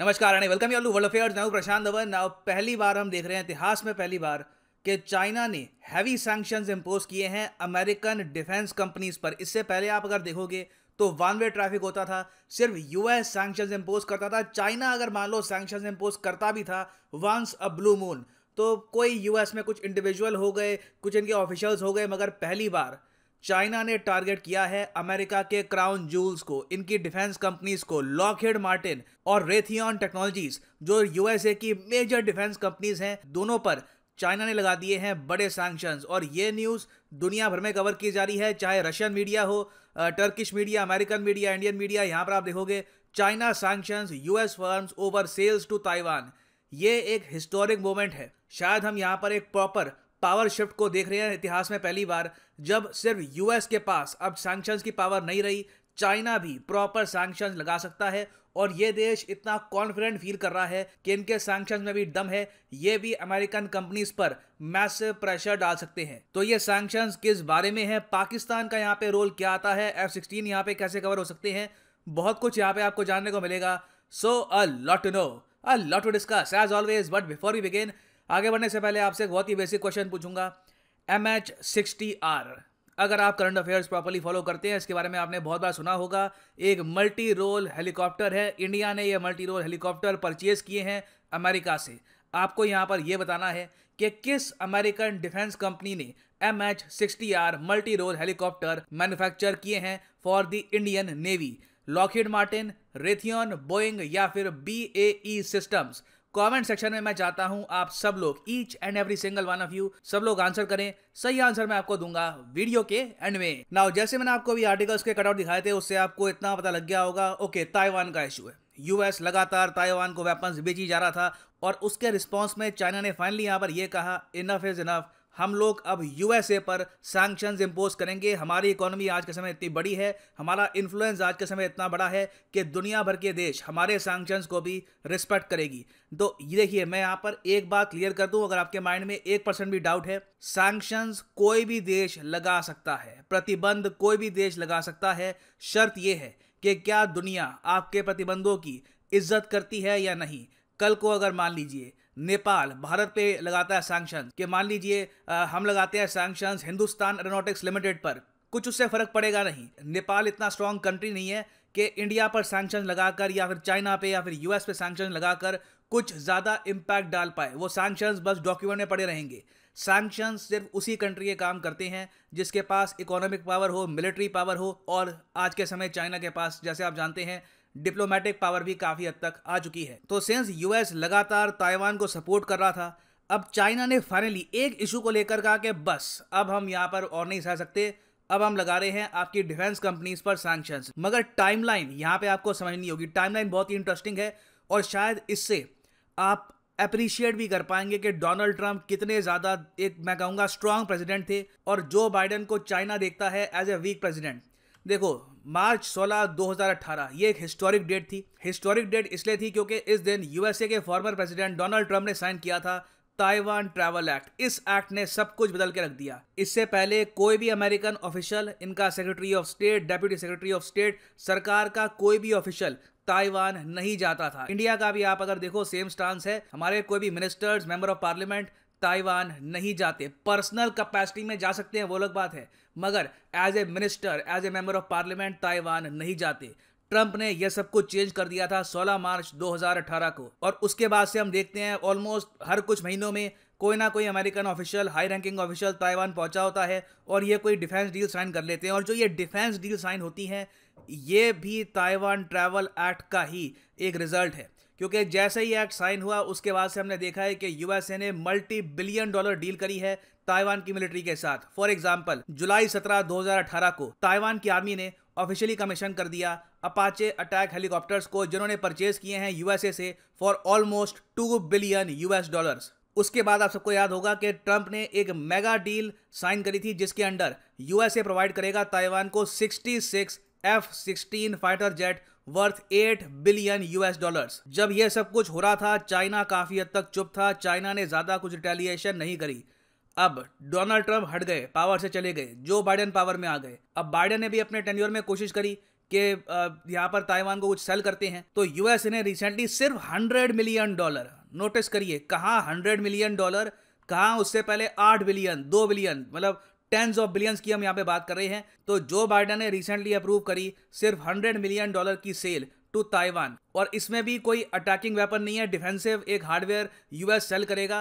नमस्कार and welcome to world affairs. Now Prashant Dhawan. Now पहली बार हम देख रहे हैं इतिहास में पहली बार कि चाइना ने हैवी सैंक्शंस इम्पोज किए हैं अमेरिकन डिफेंस कंपनीज पर। इससे पहले आप अगर देखोगे तो वन वे ट्रैफिक होता था, सिर्फ यूएस सैंक्शंस इम्पोज करता था। चाइना अगर मान लो सैंक्शंस इम्पोज करता भी था वंस अ ब्लू मून, तो कोई यूएस में कुछ इंडिविजुअल हो गए, कुछ इनके ऑफिशियल्स हो गए, मगर पहली बार चाइना ने टारगेट किया है अमेरिका के क्राउन जूल्स को, इनकी डिफेंस कंपनीज को, लॉकहीड मार्टिन और रेथियॉन टेक्नोलॉजीज जो यूएसए की मेजर डिफेंस कंपनीज हैं, दोनों पर चाइना ने लगा दिए हैं बड़े सैंक्शंस। और ये न्यूज़ दुनिया भर में कवर की जा रही है, चाहे रशियन मीडिया हो, Turkish media, American media, Indian media. यहाँ पर आप देखोगे China sanctions US firms over sales to Taiwan. ये एक हिस्टोरिक मोमेंट है। शायद हम यहाँ पर एक प्रॉपर पावर शिफ्ट को देख रहे हैं इतिहास में पहली बार, जब सिर्फ यूएस के पास अब सैंक्शंस की पावर नहीं रही, चाइना भी प्रॉपर सैंक्शंस लगा सकता है। और ये देश इतना कॉन्फिडेंट फील कर रहा है कि इनके सैंक्शंस में भी दम है, ये भी अमेरिकन कंपनीज पर मैसिव प्रेशर डाल सकते हैं। तो ये सैंक्शंस किस बारे में है, पाकिस्तान का यहाँ पे रोल क्या आता है, F-16 यहाँ पे कैसे कवर हो सकते हैं, बहुत कुछ यहाँ पे आपको जानने को मिलेगा। So a lot to know, a lot to discuss as always. But before we begin, आगे बढ़ने से पहले आपसे एक बहुत ही बेसिक क्वेश्चन पूछूंगा। MH-60R, अगर आप करंट अफेयर्स प्रॉपर्ली फॉलो करते हैं, इसके बारे में आपने बहुत बार सुना होगा। एक मल्टी रोल हेलीकॉप्टर है। इंडिया ने ये मल्टी रोल हेलीकॉप्टर परचेज किए हैं अमेरिका से। आपको यहाँ पर यह बताना है कि किस अमेरिकन डिफेंस कंपनी ने MH-60R multi role helicopter manufacture किए हैं for the Indian navy. Lockheed Martin, Raytheon, Boeing या फिर BAE सिस्टम्स। कमेंट सेक्शन में मैं चाहता हूं आप सब लोग, each and every single one of you, सब लोग आंसर करें। सही आंसर मैं आपको दूंगा वीडियो के एंड में। नाउ जैसे मैंने आपको भी आर्टिकल्स के कटआउट दिखाए थे, उससे आपको इतना पता लग गया होगा, ओके ताइवान का इशू है। यूएस लगातार ताइवान को वेपन्स बेची जा रहा था और उसके रिस्पॉन्स में चाइना ने फाइनली यहाँ पर यह कहा इनफ इज इनफ, हम लोग अब यूएसए पर सैंक्शंस इम्पोज करेंगे। हमारी इकोनॉमी आज के समय इतनी बड़ी है, हमारा इन्फ्लुएंस आज के समय इतना बड़ा है कि दुनिया भर के देश हमारे सैंक्शंस को भी रिस्पेक्ट करेगी। तो ये देखिए, मैं यहाँ पर एक बात क्लियर कर दूँ, अगर आपके माइंड में 1% भी डाउट है, सैंक्शंस कोई भी देश लगा सकता है, प्रतिबंध कोई भी देश लगा सकता है। शर्त यह है कि क्या दुनिया आपके प्रतिबंधों की इज्जत करती है या नहीं। कल को अगर मान लीजिए नेपाल भारत पे लगाता है सैंक्शंस, कि मान लीजिए हम लगाते हैं सैंक्शंस हिंदुस्तान एरोनॉटिक्स लिमिटेड पर, कुछ उससे फर्क पड़ेगा नहीं। नेपाल इतना स्ट्रांग कंट्री नहीं है कि इंडिया पर सैंक्शंस लगाकर या फिर चाइना पे या फिर यूएस पे सैंक्शंस लगाकर कुछ ज़्यादा इम्पैक्ट डाल पाए। वो सैंक्शंस बस डॉक्यूमेंट में पड़े रहेंगे। सैंक्शंस सिर्फ उसी कंट्री के काम करते हैं जिसके पास इकोनॉमिक पावर हो, मिलिट्री पावर हो। और आज के समय चाइना के पास, जैसे आप जानते हैं, डिप्लोमेटिक पावर भी काफ़ी हद तक आ चुकी है। तो सिंस यूएस लगातार ताइवान को सपोर्ट कर रहा था, अब चाइना ने फाइनली एक इशू को लेकर कहा कि बस अब हम यहाँ पर और नहीं सह सकते, अब हम लगा रहे हैं आपकी डिफेंस कंपनीज पर सैंक्शंस। मगर टाइमलाइन यहाँ पे आपको समझनी होगी, टाइमलाइन बहुत ही इंटरेस्टिंग है और शायद इससे आप अप्रिशिएट भी कर पाएंगे कि डोनाल्ड ट्रंप कितने ज़्यादा एक, मैं कहूँगा, स्ट्रांग प्रेसिडेंट थे और जो बाइडन को चाइना देखता है एज ए वीक प्रेसिडेंट। देखो मार्च 16, 2018 ये एक हिस्टोरिक डेट थी। हिस्टोरिक डेट इसलिए थी क्योंकि इस दिन यूएसए के फॉर्मर प्रेसिडेंट डोनाल्ड ट्रंप ने साइन किया था ताइवान ट्रैवल एक्ट। इस एक्ट ने सब कुछ बदल के रख दिया। इससे पहले कोई भी अमेरिकन ऑफिशियल, इनका secretary of state, deputy secretary of state, सरकार का कोई भी ऑफिशियल ताइवान नहीं जाता था। इंडिया का भी आप अगर देखो सेम स्टांस है, हमारे कोई भी ministers, member of parliament Taiwan नहीं जाते। पर्सनल कैपेसिटी में जा सकते हैं वो अलग बात है, मगर as a minister, as a member of parliament Taiwan नहीं जाते। ट्रंप ने यह सब कुछ चेंज कर दिया था 16 मार्च 2018 को। और उसके बाद से हम देखते हैं ऑलमोस्ट हर कुछ महीनों में कोई ना कोई American official, high ranking official Taiwan पहुंचा होता है और ये कोई डिफेंस डील साइन कर लेते हैं। और जो ये डिफेंस डील साइन होती हैं, ये भी ताइवान ट्रैवल एक्ट का ही एक रिजल्ट है, क्योंकि जैसे ही एक्ट साइन हुआ उसके बाद से हमने देखा है कि यूएसए ने multi-billion dollar डील करी है ताइवान की मिलिट्री के साथ। फॉर एग्जाम्पल जुलाई 17, 2018 को ताइवान की आर्मी ने ऑफिशियली कमीशन कर दिया अपाचे अटैक हेलीकॉप्टर्स को, जिन्होंने परचेज किए हैं यूएसए से फॉर ऑलमोस्ट $2 बिलियन। उसके बाद आप सबको याद होगा कि ट्रंप ने एक मेगा डील साइन करी थी जिसके अंडर यूएसए प्रोवाइड करेगा ताइवान को 66 F-16 fighter jet worth $8 billion. जब यह सब कुछ हो रहा था चाइना काफी हद तक चुप था, चाइना ने ज्यादा कुछ रिटेलिएशन नहीं करी। अब डोनाल्ड ट्रंप हट गए, पावर से चले गए, जो बाइडेन पावर में आ गए। अब बाइडेन ने भी अपने टेन्योर में कोशिश करी कि यहाँ पर ताइवान को कुछ सेल करते हैं, तो यूएस ने रिसेंटली सिर्फ $100 मिलियन, नोटिस करिए कहाँ $100 मिलियन, कहाँ उससे पहले 8 बिलियन, 2 बिलियन, मतलब टेंस ऑफ बिलियंस की हम यहाँ पे बात कर रहे हैं। तो जो बाइडन ने रिसेंटली अप्रूव करी सिर्फ $100 मिलियन की सेल टू ताइवान, और इसमें भी कोई अटैकिंग वेपन नहीं है, डिफेंसिव एक हार्डवेयर यूएस सेल करेगा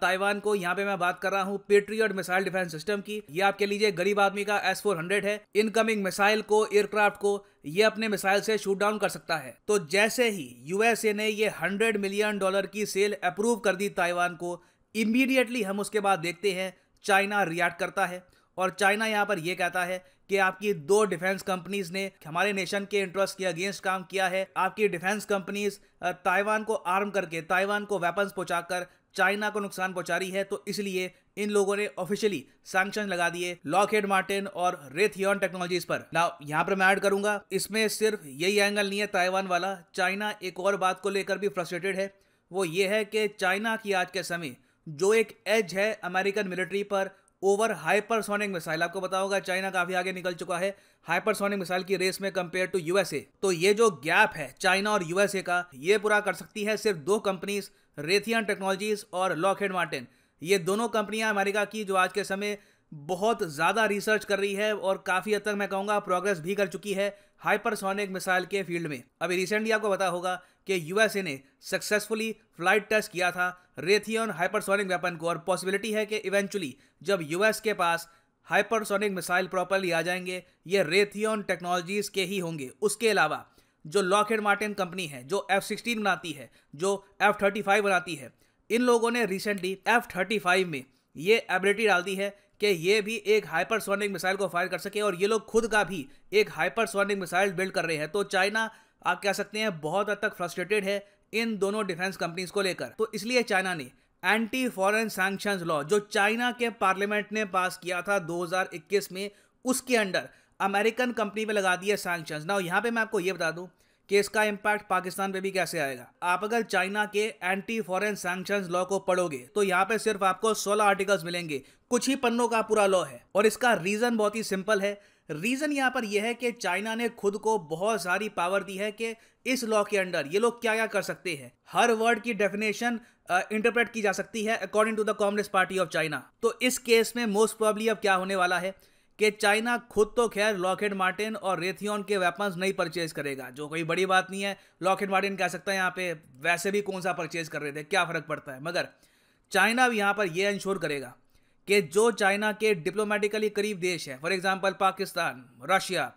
ताइवान को। यहाँ पे मैं बात कर रहा हूँ पेट्रियट मिसाइल डिफेंस सिस्टम की। ये आपके लीजिए गरीब आदमी का S-400 है, इनकमिंग मिसाइल को, एयरक्राफ्ट को ये अपने मिसाइल से शूट डाउन कर सकता है। तो जैसे ही यूएसए ने ये $100 मिलियन की सेल अप्रूव कर दी ताइवान को, इमीडिएटली हम उसके बाद देखते हैं चाइना रिएक्ट करता है, और चाइना यहाँ पर यह कहता है कि आपकी 2 डिफेंस कंपनीज ने हमारे नेशन के इंटरेस्ट के अगेंस्ट काम किया है। आपकी डिफेंस कंपनीज ताइवान को आर्म करके, ताइवान को वेपन्स पहुंचाकर चाइना को नुकसान पहुंचा रही है, तो इसलिए इन लोगों ने ऑफिशियली सैंक्शन लगा दिए लॉकहीड मार्टिन और रेथियॉन टेक्नोलॉजीज पर। नाउ यहाँ पर मैं ऐड करूंगा, इसमें सिर्फ यही एंगल नहीं है ताइवान वाला, चाइना एक और बात को लेकर भी फ्रस्ट्रेटेड है। वो ये है कि चाइना की आज के समय जो एक एज है अमेरिकन मिलिट्री पर ओवर हाइपरसोनिक मिसाइल, आपको बताऊंगा चाइना काफी आगे निकल चुका है हाइपरसोनिक मिसाइल की रेस में कंपेयर टू यूएसए। तो ये जो गैप है चाइना और यूएसए का, ये पूरा कर सकती है सिर्फ 2 कंपनीज, रेथियन टेक्नोलॉजीज और लॉकहीड मार्टिन। ये दोनों कंपनियां अमेरिका की जो आज के समय बहुत ज़्यादा रिसर्च कर रही है और काफ़ी हद तक मैं कहूँगा प्रोग्रेस भी कर चुकी है हाइपरसोनिक मिसाइल के फील्ड में। अभी रिसेंटली आपको पता होगा कि यूएसए ने सक्सेसफुली फ्लाइट टेस्ट किया था रेथियन हाइपरसोनिक वेपन को, और पॉसिबिलिटी है कि इवेंचुअली जब यूएस के पास हाइपरसोनिक मिसाइल प्रॉपरली आ जाएंगे ये रेथियन टेक्नोलॉजीज़ के ही होंगे। उसके अलावा जो लॉकहीड मार्टिन कंपनी है, जो F-16 बनाती है, जो F-35 बनाती है, इन लोगों ने रिसेंटली F-35 में ये एबिलिटी डाल दी है कि ये भी एक हाइपरसोनिक मिसाइल को फायर कर सके, और ये लोग खुद का भी एक हाइपरसोनिक मिसाइल बिल्ड कर रहे हैं। तो चाइना आप कह सकते हैं बहुत हद तक फ्रस्ट्रेटेड है इन दोनों डिफेंस कंपनीज को लेकर। तो इसलिए चाइना ने एंटी फॉरेन सैंक्शंस लॉ, जो चाइना के पार्लियामेंट ने पास किया था 2021 में, उसके अंडर अमेरिकन कंपनी पर लगा दिए सैंक्शंस। नाउ यहाँ पर मैं आपको ये बता दूँ कि इसका इम्पैक्ट पाकिस्तान पे भी कैसे आएगा। आप अगर चाइना के एंटी फॉरेन सैंक्शंस लॉ को पढ़ोगे तो यहाँ पे सिर्फ आपको 16 आर्टिकल्स मिलेंगे, कुछ ही पन्नों का पूरा लॉ है, और इसका रीज़न बहुत ही सिंपल है। रीज़न यहाँ पर यह है कि चाइना ने खुद को बहुत सारी पावर दी है कि इस लॉ के अंडर ये लोग क्या क्या कर सकते हैं। हर वर्ड की डेफिनेशन इंटरप्रेट की जा सकती है according to the communist party of China. तो इस केस में मोस्ट प्रोबेबली अब क्या होने वाला है कि चाइना खुद तो खैर लॉकहीड मार्टिन और रेथियन के वेपन्स नहीं परचेज करेगा, जो कोई बड़ी बात नहीं है। लॉकहीड मार्टिन कह सकता है यहाँ पे वैसे भी कौन सा परचेज कर रहे थे, क्या फ़र्क पड़ता है, मगर चाइना भी यहाँ पर यह इंश्योर करेगा कि जो चाइना के डिप्लोमेटिकली करीब देश हैं, फॉर एग्जांपल पाकिस्तान, रशिया,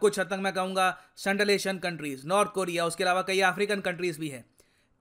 कुछ हद तक मैं कहूँगा central Asian countries, North Korea, उसके अलावा कई अफ्रीकन कंट्रीज़ भी हैं,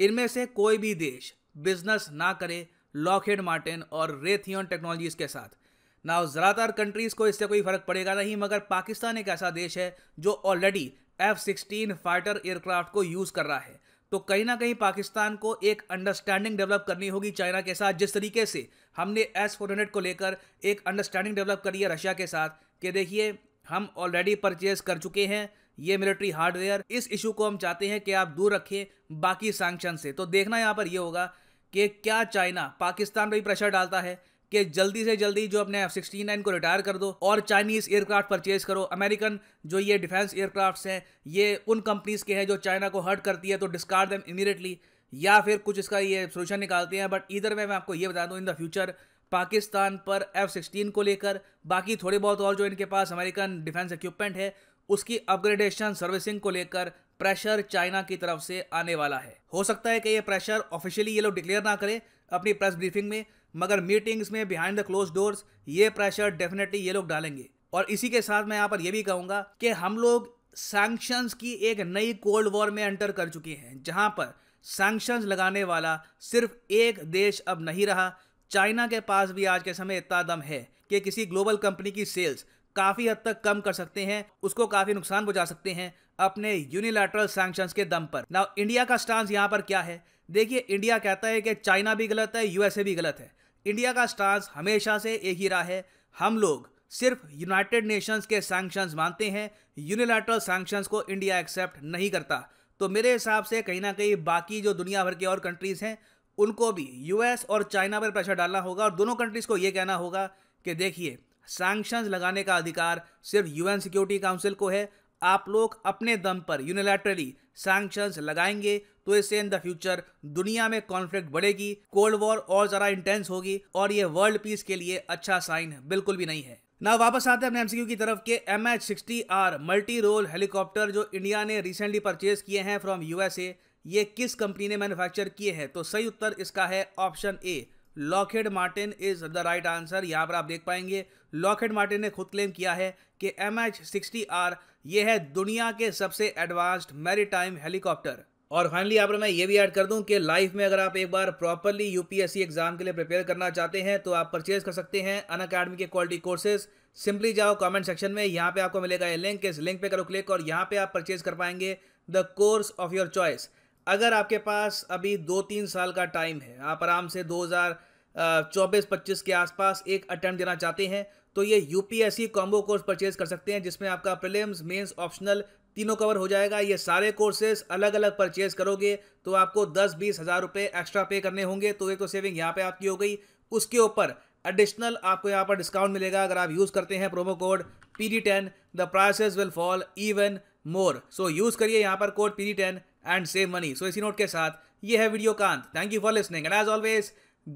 इनमें से कोई भी देश बिजनेस ना करे लॉकहीड मार्टिन और रेथियन टेक्नोलॉजीज़ के साथ। ना ज़्यादातर कंट्रीज़ को इससे कोई फ़र्क पड़ेगा नहीं, मगर पाकिस्तान एक ऐसा देश है जो ऑलरेडी F-16 फाइटर एयरक्राफ्ट को यूज़ कर रहा है। तो कहीं ना कहीं पाकिस्तान को एक अंडरस्टैंडिंग डेवलप करनी होगी चाइना के साथ, जिस तरीके से हमने S-400 को लेकर एक अंडरस्टैंडिंग डेवलप करी है रशिया के साथ कि देखिए हम ऑलरेडी परचेज़ कर चुके हैं ये मिलिट्री हार्डवेयर, इस इशू को हम चाहते हैं कि आप दूर रखें बाकी सैंक्शन से। तो देखना यहाँ पर ये होगा कि क्या चाइना पाकिस्तान पर भी प्रेशर डालता है कि जल्दी से जल्दी जो अपने F-16 है इनको रिटायर कर दो और चाइनीज़ एयरक्राफ्ट परचेज़ करो। अमेरिकन जो ये डिफेंस एयरक्राफ्ट्स हैं ये उन कंपनीज़ के हैं जो चाइना को हर्ट करती है, तो डिस्कार्ड देम इमीडिएटली, या फिर कुछ इसका ये सोल्यूशन निकालते हैं। बट इधर में मैं आपको ये बता दूँ, इन द फ्यूचर पाकिस्तान पर F-16 को लेकर, बाकी थोड़े बहुत और जो इनके पास अमेरिकन डिफेंस इक्विपमेंट है उसकी अपग्रेडेशन, सर्विसिंग को लेकर प्रेशर चाइना की तरफ से आने वाला है। हो सकता है कि ये प्रेशर ऑफिशियली ये लोग डिक्लेयर ना करें अपनी प्रेस ब्रीफिंग में, मगर मीटिंग्स में बिहाइंड द क्लोज डोर्स ये प्रेशर डेफिनेटली ये लोग डालेंगे। और इसी के साथ मैं यहाँ पर यह भी कहूँगा कि हम लोग सैंक्शंस की एक नई कोल्ड वॉर में एंटर कर चुके हैं, जहाँ पर सैंक्शंस लगाने वाला सिर्फ एक देश अब नहीं रहा। चाइना के पास भी आज के समय इतना दम है कि किसी ग्लोबल कंपनी की सेल्स काफ़ी हद तक कम कर सकते हैं, उसको काफ़ी नुकसान पहुँचा सकते हैं अपने यूनिलैटरल सैंक्शंस के दम पर। नाउ इंडिया का स्टांस यहाँ पर क्या है, देखिए इंडिया कहता है कि चाइना भी गलत है, यूएसए भी गलत है। इंडिया का स्टांस हमेशा से एक ही रहा है, हम लोग सिर्फ यूनाइटेड नेशंस के सैंक्शंस मानते हैं, यूनिलैटरल सैंक्शंस को इंडिया एक्सेप्ट नहीं करता। तो मेरे हिसाब से कहीं ना कहीं बाकी जो दुनिया भर के और कंट्रीज़ हैं उनको भी यूएस और चाइना पर प्रेशर डालना होगा, और दोनों कंट्रीज़ को ये कहना होगा कि देखिए सैंक्शंस लगाने का अधिकार सिर्फ UN सिक्योरिटी काउंसिल को है, आप लोग अपने दम पर यूनिलैटरली सैंक्शंस लगाएंगे तो इससे इन द फ्यूचर दुनिया में कॉन्फ्लिक्ट बढ़ेगी, कोल्ड वॉर और ज़रा इंटेंस होगी और ये वर्ल्ड पीस के लिए अच्छा साइन बिल्कुल भी नहीं है। ना वापस आते हैं अपने एमसीक्यू की तरफ के MH-60R मल्टी रोल हेलीकॉप्टर जो इंडिया ने रिसेंटली परचेज किए हैं फ्रॉम USA, ये किस कंपनी ने मैन्युफैक्चर किए हैं? तो सही उत्तर इसका है option A, Lockheed Martin is the right answer. यहाँ पर आप देख पाएंगे लॉकहीड मार्टिन ने खुद क्लेम किया है कि MH-60R ये है दुनिया के सबसे एडवांस्ड मैरीटाइम हेलीकॉप्टर। और फाइनली यहाँ पर मैं ये भी ऐड कर दूं कि लाइफ में अगर आप एक बार प्रॉपरली यूपीएससी एग्जाम के लिए प्रिपेयर करना चाहते हैं तो आप परचेज कर सकते हैं अन अकेडमी के क्वालिटी कोर्सेज। सिंपली जाओ कमेंट सेक्शन में, यहाँ पे आपको मिलेगा ये लिंक, इस लिंक पे करो क्लिक और यहाँ पे आप परचेज कर पाएंगे the course of your choice. अगर आपके पास अभी 2-3 साल का टाइम है, आप आराम से 2024-25 के आसपास एक अटेम्प्ट देना चाहते हैं तो ये यूपीएससी कॉम्बो कोर्स परचेज कर सकते हैं जिसमें आपका प्रीलिम्स, मेंस, ऑप्शनल तीनों कवर हो जाएगा। ये सारे कोर्सेज अलग अलग परचेज करोगे तो आपको 10-20 हज़ार रुपये एक्स्ट्रा पे करने होंगे। तो एक तो सेविंग यहाँ पे आपकी हो गई, उसके ऊपर एडिशनल आपको यहाँ पर डिस्काउंट मिलेगा अगर आप यूज़ करते हैं promo code PD10। The prices will fall even more, so use करिए यहाँ पर code PD10 and save money. So इसी नोट के साथ ये है वीडियो का अंत। Thank you for listening and as always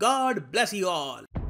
God bless you all.